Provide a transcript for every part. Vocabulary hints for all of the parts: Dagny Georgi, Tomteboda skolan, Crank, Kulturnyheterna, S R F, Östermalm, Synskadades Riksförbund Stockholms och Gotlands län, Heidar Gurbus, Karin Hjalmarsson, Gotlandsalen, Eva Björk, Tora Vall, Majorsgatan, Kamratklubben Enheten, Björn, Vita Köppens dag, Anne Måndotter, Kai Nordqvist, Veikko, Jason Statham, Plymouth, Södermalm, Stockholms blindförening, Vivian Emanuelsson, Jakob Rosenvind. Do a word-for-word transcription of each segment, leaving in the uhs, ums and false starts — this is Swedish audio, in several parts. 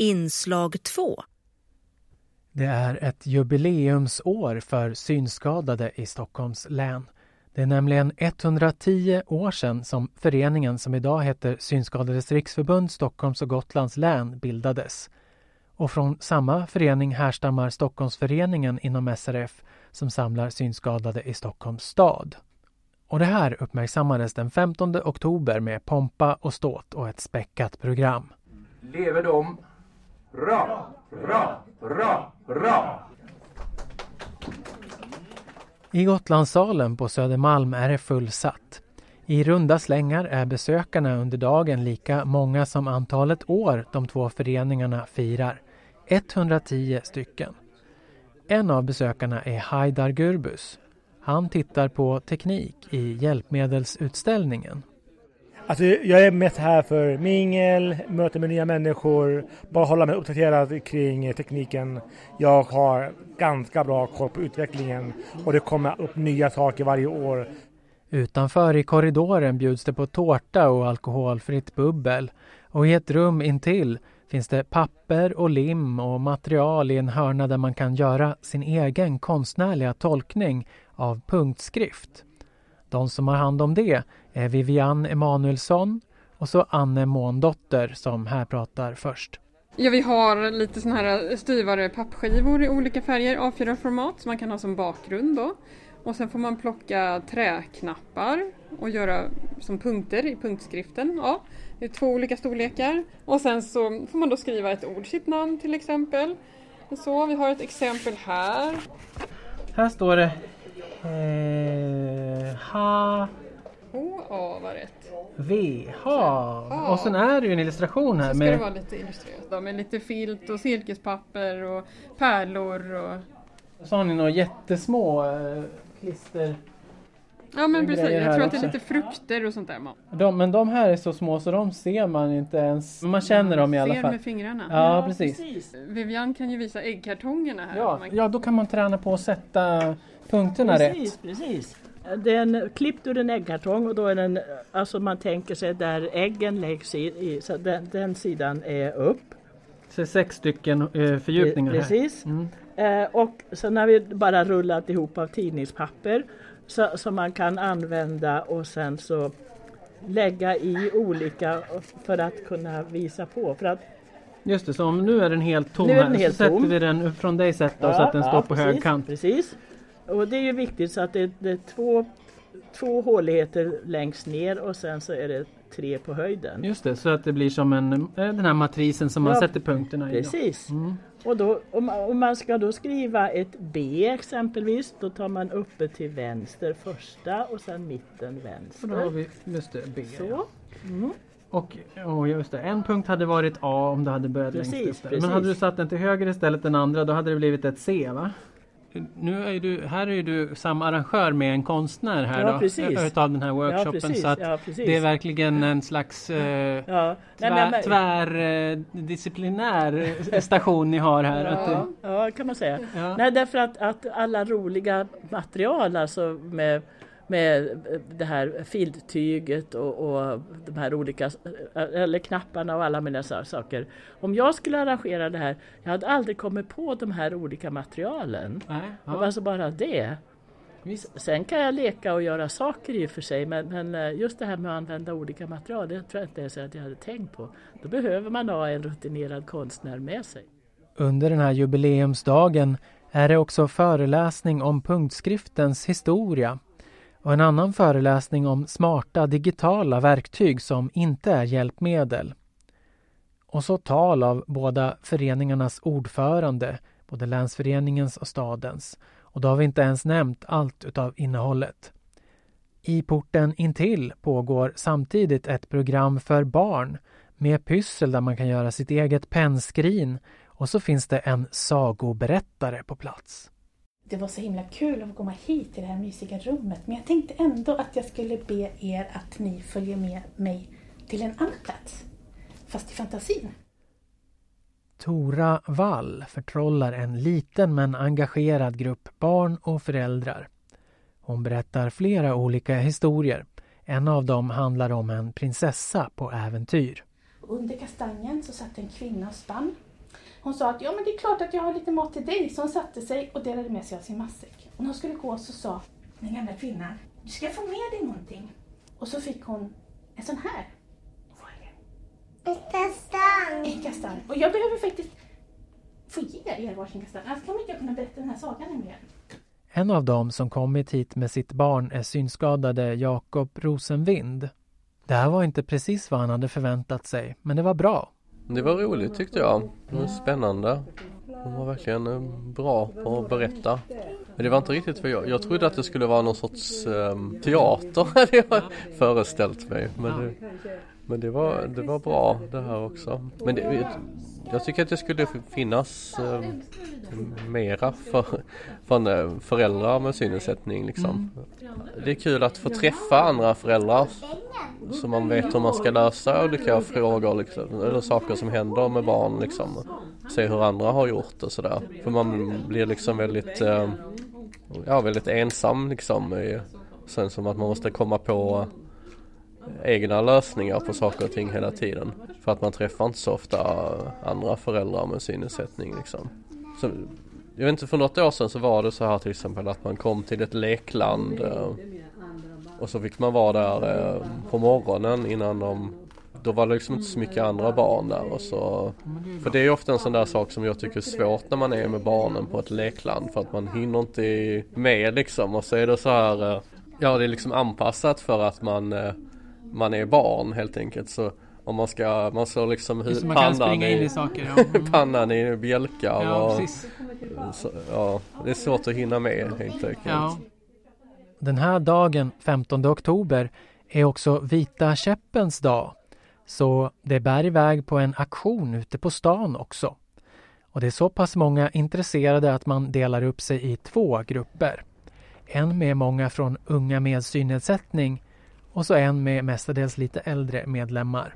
Inslag två. Det är ett jubileumsår för synskadade i Stockholms län. Det är nämligen hundratio år sedan som föreningen som idag heter Synskadades Riksförbund Stockholms och Gotlands län bildades. Och från samma förening härstammar Stockholmsföreningen inom S R F som samlar synskadade i Stockholms stad. Och det här uppmärksammades den femtonde oktober med pompa och ståt och ett späckat program. Lever de? Ra, ra, ra, ra! I Gotlandsalen på Södermalm är det fullsatt. I runda slängar är besökarna under dagen lika många som antalet år de två föreningarna firar. hundratio stycken. En av besökarna är Heidar Gurbus. Han tittar på teknik i hjälpmedelsutställningen. Alltså, jag är mest här för mingel, möten med nya människor, bara hålla mig uppdaterad kring tekniken. Jag har ganska bra koll på utvecklingen och det kommer upp nya saker varje år. Utanför i korridoren bjuds det på tårta och alkoholfritt bubbel. Och i ett rum intill finns det papper och lim och material i en hörna där man kan göra sin egen konstnärliga tolkning av punktskrift. De som har hand om det är Vivian Emanuelsson och så Anne Måndotter som här pratar först. Ja, vi har lite såna här styvare pappskivor i olika färger, A fyra-format som man kan ha som bakgrund då. Och sen får man plocka träknappar och göra som punkter i punktskriften. Ja, det är två olika storlekar. Och sen så får man då skriva ett ord, sitt namn till exempel. Så vi har ett exempel här. Här står det eh, ha... H-A var rätt. V-H. Och sen är det ju en illustration här. Så ska med... det vara lite illustrerat då, med lite filt och silkespapper och pärlor. Och... så har ni några jättesmå äh, klister. Ja, men precis. Jag tror att det är lite frukter och sånt där. Man. De, men de här är så små så de ser man inte ens. Man känner man dem i alla fall. Man ser med fingrarna. Ja, ja precis. precis. Vivian kan ju visa äggkartongerna här. Ja, man... ja, då kan man träna på att sätta punkterna precis, rätt. Precis, precis. Den klippt ur en äggkartong och då är den, alltså man tänker sig där äggen läggs i, så den, den sidan är upp. Så sex stycken fördjupningar här. Precis. Mm. Eh, och sen har vi bara rullat ihop av tidningspapper som man kan använda och sen så lägga i olika för att kunna visa på. För att just det, så om nu är den helt tom här, helt så tom. Sätter vi den från dig sätt då, ja, så att den ja, står på precis, hög kant. Precis. Och det är ju viktigt så att det är, det är två, två håligheter längst ner och sen så är det tre på höjden. Just det, så att det blir som en, den här matrisen som man ja, sätter punkterna i. Precis. Mm. Och då, om, om man ska då skriva ett B exempelvis, då tar man uppe till vänster första och sen mitten vänster. Och då har vi just det, B. Så. Ja. Mm. Och, och just det, en punkt hade varit A om du hade börjat precis, längst upp. Precis. Men hade du satt den till höger istället den andra, då hade det blivit ett C, va? Nu är du, här är du samma arrangör med en konstnär här ja, då, precis. Utav den här workshopen ja, precis. Så att ja, det är verkligen en slags eh, ja. tvärdisciplinär tvär, eh, tvär, eh, station ni har här. Ja, att det, ja kan man säga. Ja. Nej, därför att, att alla roliga material alltså med, med det här filttyget och, och de här olika eller knapparna och alla mina saker. Om jag skulle arrangera det här, jag hade aldrig kommit på de här olika materialen. Nej, ja. Alltså bara det. Visst. Sen kan jag leka och göra saker i och för sig, men, men just det här med att använda olika material, det tror jag inte ens att jag hade tänkt på. Då behöver man ha en rutinerad konstnär med sig. Under den här jubileumsdagen är det också föreläsning om punktskriftens historia. Och en annan föreläsning om smarta digitala verktyg som inte är hjälpmedel. Och så tal av båda föreningarnas ordförande, både länsföreningens och stadens. Och då har vi inte ens nämnt allt utav innehållet. I porten intill pågår samtidigt ett program för barn med pyssel där man kan göra sitt eget pennskrin. Och så finns det en sagoberättare på plats. Det var så himla kul att komma hit till det här mysiga rummet. Men jag tänkte ändå att jag skulle be er att ni följer med mig till en annan plats. Fast i fantasin. Tora Vall förtrollar en liten men engagerad grupp barn och föräldrar. Hon berättar flera olika historier. En av dem handlar om en prinsessa på äventyr. Under kastanjen så satt en kvinna och spann. Hon sa att ja, men det är klart att jag har lite mat till dig. Så hon satte sig och delade med sig av sin matsäck. Och när hon skulle gå så sa den gamla kvinnan, du ska få med dig någonting. Och så fick hon en sån här. En kastanj. En kastanj. Och jag behöver faktiskt få ge er varsin kastanj. Annars kommer inte jag kunna berätta den här sagan nu igen. En av dem som kommit hit med sitt barn är synskadade Jakob Rosenvind. Det här var inte precis vad han hade förväntat sig, men det var bra. Det var roligt tyckte jag. Det var spännande. Hon var verkligen bra på att berätta. Men det var inte riktigt för jag. Jag trodde att det skulle vara någon sorts um, teater hade jag föreställt mig. Men det, men det, var, det var bra det här också. Men det, jag tycker att det skulle finnas um, mera för, för föräldrar med synnedsättning. Liksom. Det är kul att få träffa andra föräldrar så man vet hur man ska lösa olika frågor liksom, eller saker som händer med barn. Liksom. Se hur andra har gjort och sådär. För man blir liksom väldigt, eh, ja, väldigt ensam. Liksom. Sen som att man måste komma på egna lösningar på saker och ting hela tiden. För att man träffar inte så ofta andra föräldrar med synnedsättning. Liksom. Så, jag vet inte, för något år sedan så var det så här till exempel att man kom till ett lekland eh, och så fick man vara där eh, på morgonen innan de... Då var det liksom inte så mycket andra barn där. Och så, för det är ju ofta en sån där sak som jag tycker är svårt när man är med barnen på ett lekland. För att man hinner inte med liksom. Och så är det så här... Ja, det är liksom anpassat för att man, man är barn helt enkelt. Så om man ska... Man slår liksom hud, man kan springa in i saker. Ja. Mm. Pannan i bjälkar. Ja, precis. Så, ja, det är svårt att hinna med helt enkelt. Ja. Den här dagen, femtonde oktober, är också Vita Köppens dag. Så det bär iväg på en auktion ute på stan också. Och det är så pass många intresserade att man delar upp sig i två grupper. En med många från unga med synnedsättning och så en med mestadels lite äldre medlemmar.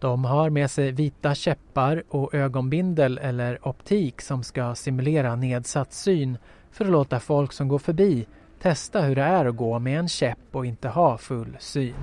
De har med sig vita käppar och ögonbindel eller optik som ska simulera nedsatt syn för att låta folk som går förbi testa hur det är att gå med en käpp och inte ha full syn.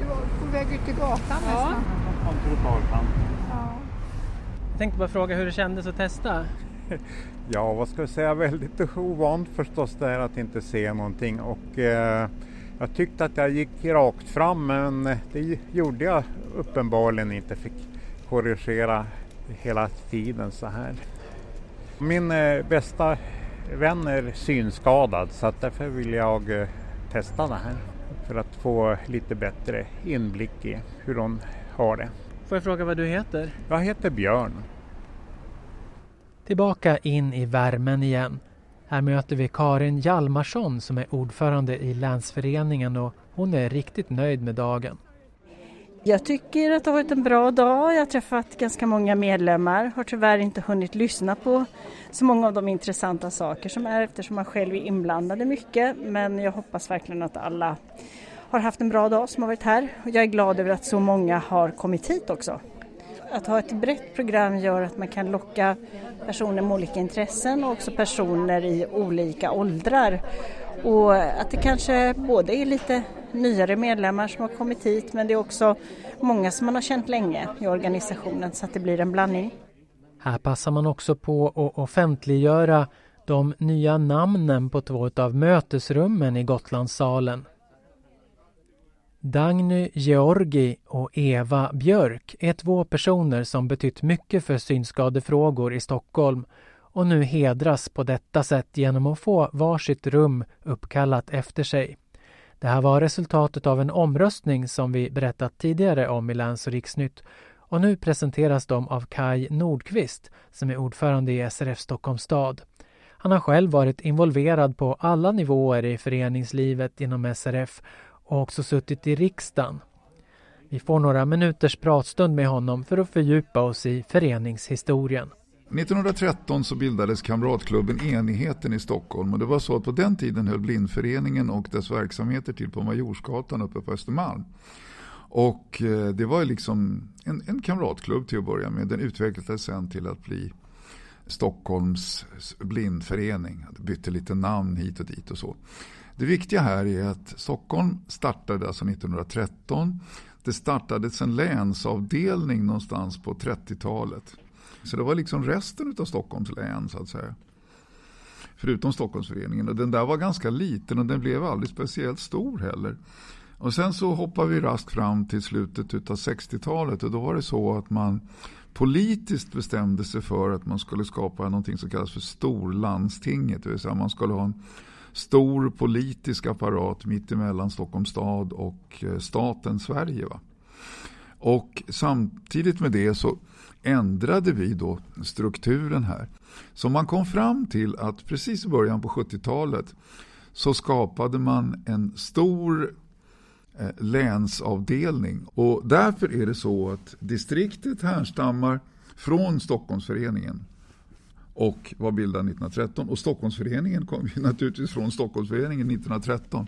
Du var på väg ut till gatan nästan. Ja. Jag tänkte bara fråga hur det kändes att testa. Ja, vad ska jag säga, väldigt ovant förstås det här att inte se någonting. Och eh, jag tyckte att jag gick rakt fram, men det gjorde jag uppenbarligen inte. Fick korrigera hela tiden så här. Min eh, bästa vän är synskadad, så att därför vill jag eh, testa det här. För att få lite bättre inblick i hur de har det. Får jag fråga vad du heter? Jag heter Björn. Tillbaka in i värmen igen. Här möter vi Karin Hjalmarsson som är ordförande i länsföreningen och hon är riktigt nöjd med dagen. Jag tycker att det har varit en bra dag. Jag har träffat ganska många medlemmar. Har tyvärr inte hunnit lyssna på så många av de intressanta saker som är eftersom man själv är inblandad i mycket. Men jag hoppas verkligen att alla har haft en bra dag som har varit här. Och jag är glad över att så många har kommit hit också. Att ha ett brett program gör att man kan locka personer med olika intressen och också personer i olika åldrar. Och att det kanske både är lite nyare medlemmar som har kommit hit, men det är också många som man har känt länge i organisationen, så att det blir en blandning. Här passar man också på att offentliggöra de nya namnen på två av mötesrummen i Gotlandssalen. Dagny Georgi och Eva Björk är två personer som betytt mycket för synskadefrågor i Stockholm och nu hedras på detta sätt genom att få varsitt rum uppkallat efter sig. Det här var resultatet av en omröstning som vi berättat tidigare om i Läns- och Riksnytt. Och nu presenteras de av Kai Nordqvist som är ordförande i S R F Stockholms stad. Han har själv varit involverad på alla nivåer i föreningslivet inom S R F och också suttit i riksdagen. Vi får några minuters pratstund med honom för att fördjupa oss i föreningshistorien. nittonhundratretton så bildades Kamratklubben Enheten i Stockholm, och det var så att på den tiden höll blindföreningen och dess verksamheter till på Majorsgatan uppe på Östermalm. Och det var liksom en, en kamratklubb till att börja med. Den utvecklades sen till att bli Stockholms blindförening. Det bytte lite namn hit och dit och så. Det viktiga här är att Stockholm startade alltså nittonhundratretton. Det startades en länsavdelning någonstans på trettiotalet. Så det var liksom resten av Stockholms län så att säga. Förutom Stockholmsföreningen. Och den där var ganska liten och den blev aldrig speciellt stor heller. Och sen så hoppar vi raskt fram till slutet utav sextiotalet. Och då var det så att man politiskt bestämde sig för att man skulle skapa någonting som kallas för storlandstinget. Det vill säga man skulle ha en stor politisk apparat mitt emellan Stockholms stad och staten Sverige. Va? Och samtidigt med det så ändrade vi då strukturen här. Så man kom fram till att precis i början på sjuttiotalet så skapade man en stor eh, länsavdelning. Och därför är det så att distriktet härstammar från Stockholmsföreningen och var bildad nittonhundratretton. Och Stockholmsföreningen kom ju naturligtvis från Stockholmsföreningen nittonhundratretton.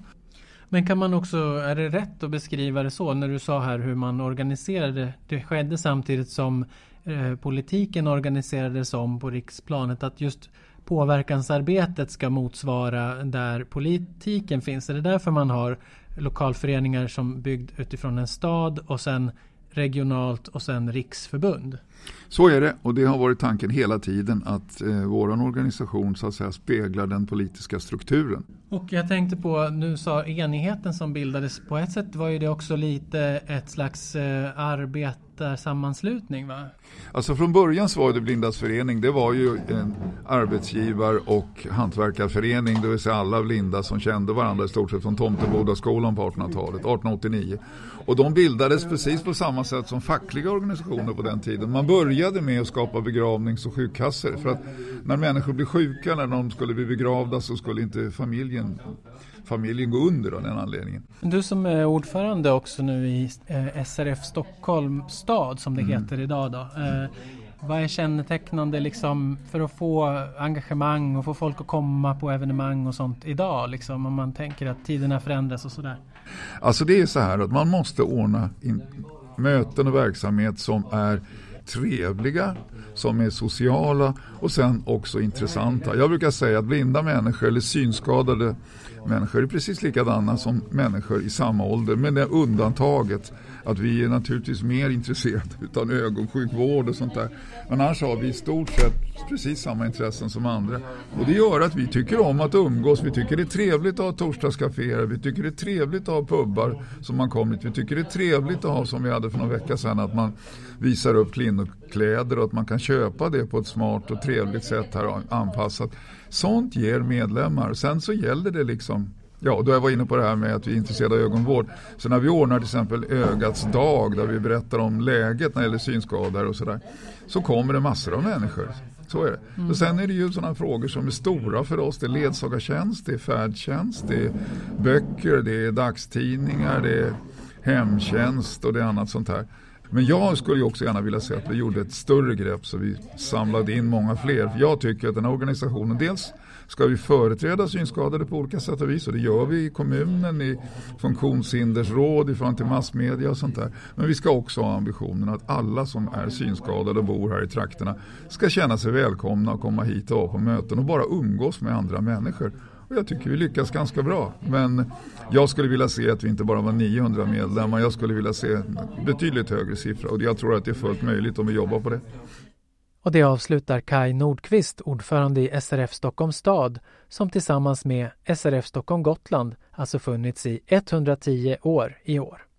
Men kan man också, är det rätt att beskriva det så när du sa här hur man organiserade, det skedde samtidigt som eh, politiken organiserades om på riksplanet, att just påverkansarbetet ska motsvara där politiken finns. Är det därför man har lokalföreningar som byggd utifrån en stad och sen regionalt och sen riksförbund? Så är det, och det har varit tanken hela tiden att eh, våran organisation så att säga speglar den politiska strukturen. Och jag tänkte på, nu sa enheten som bildades, på ett sätt var ju det också lite ett slags eh, arbetarsammanslutning, va? Alltså från början så var det Blindas förening, det var ju en arbetsgivar- och hantverkarförening, det vill säga alla blinda som kände varandra i stort sett från Tomteboda skolan på artonhundratalet, arton åttionio. Och de bildades precis på samma sätt som fackliga organisationer på den tiden. Man började med att skapa begravnings- och sjukkassor, för att när människor blev sjuka, när de skulle bli begravda, så skulle inte familjen, familjen gå under av den anledningen. Du som är ordförande också nu i S R F Stockholm stad som det mm. heter idag då. Vad är kännetecknande liksom för att få engagemang och få folk att komma på evenemang och sånt idag liksom, om man tänker att tiderna förändras och sådär? Alltså det är så här att man måste ordna in- möten och verksamhet som är trevliga, som är sociala och sen också intressanta. Jag brukar säga att blinda människor eller synskadade människor är precis likadana som människor i samma ålder, men det är undantaget att vi är naturligtvis mer intresserade utan ögonsjukvård och sånt där. Men annars har vi i stort sett precis samma intressen som andra. Och det gör att vi tycker om att umgås. Vi tycker det är trevligt att ha torsdagskaféer. Vi tycker det är trevligt att ha pubbar som man kommer till. Vi tycker det är trevligt att ha, som vi hade för några veckor sedan, att man visar upp kvinnokläder och att man kan köpa det på ett smart och trevligt sätt här anpassat. Sånt ger medlemmar. Sen så gäller det liksom... Ja, då jag var inne på det här med att vi är intresserade av ögonvård. Så när vi ordnar till exempel ögats dag där vi berättar om läget när det gäller synskador och sådär, så kommer det massor av människor. Så är det. Mm. Och sen är det ju sådana frågor som är stora för oss. Det är ledsagartjänst, det är färdtjänst, det är böcker, det är dagstidningar, det är hemtjänst och det är annat sånt här. Men jag skulle ju också gärna vilja se att vi gjorde ett större grepp så vi samlade in många fler. För jag tycker att den här organisationen, dels ska vi företräda synskadade på olika sätt och vis, och det gör vi i kommunen, i funktionshindersråd, i fram till massmedia och sånt där. Men vi ska också ha ambitionen att alla som är synskadade och bor här i trakterna ska känna sig välkomna och komma hit och vara på möten och bara umgås med andra människor. Och jag tycker vi lyckas ganska bra. Men jag skulle vilja se att vi inte bara var niohundra medlemmar. Jag skulle vilja se en betydligt högre siffra. Och jag tror att det är fullt möjligt om vi jobbar på det. Och det avslutar Kai Nordqvist, ordförande i S R F Stockholms stad, som tillsammans med S R F Stockholm Gotland alltså funnits i etthundratio år i år.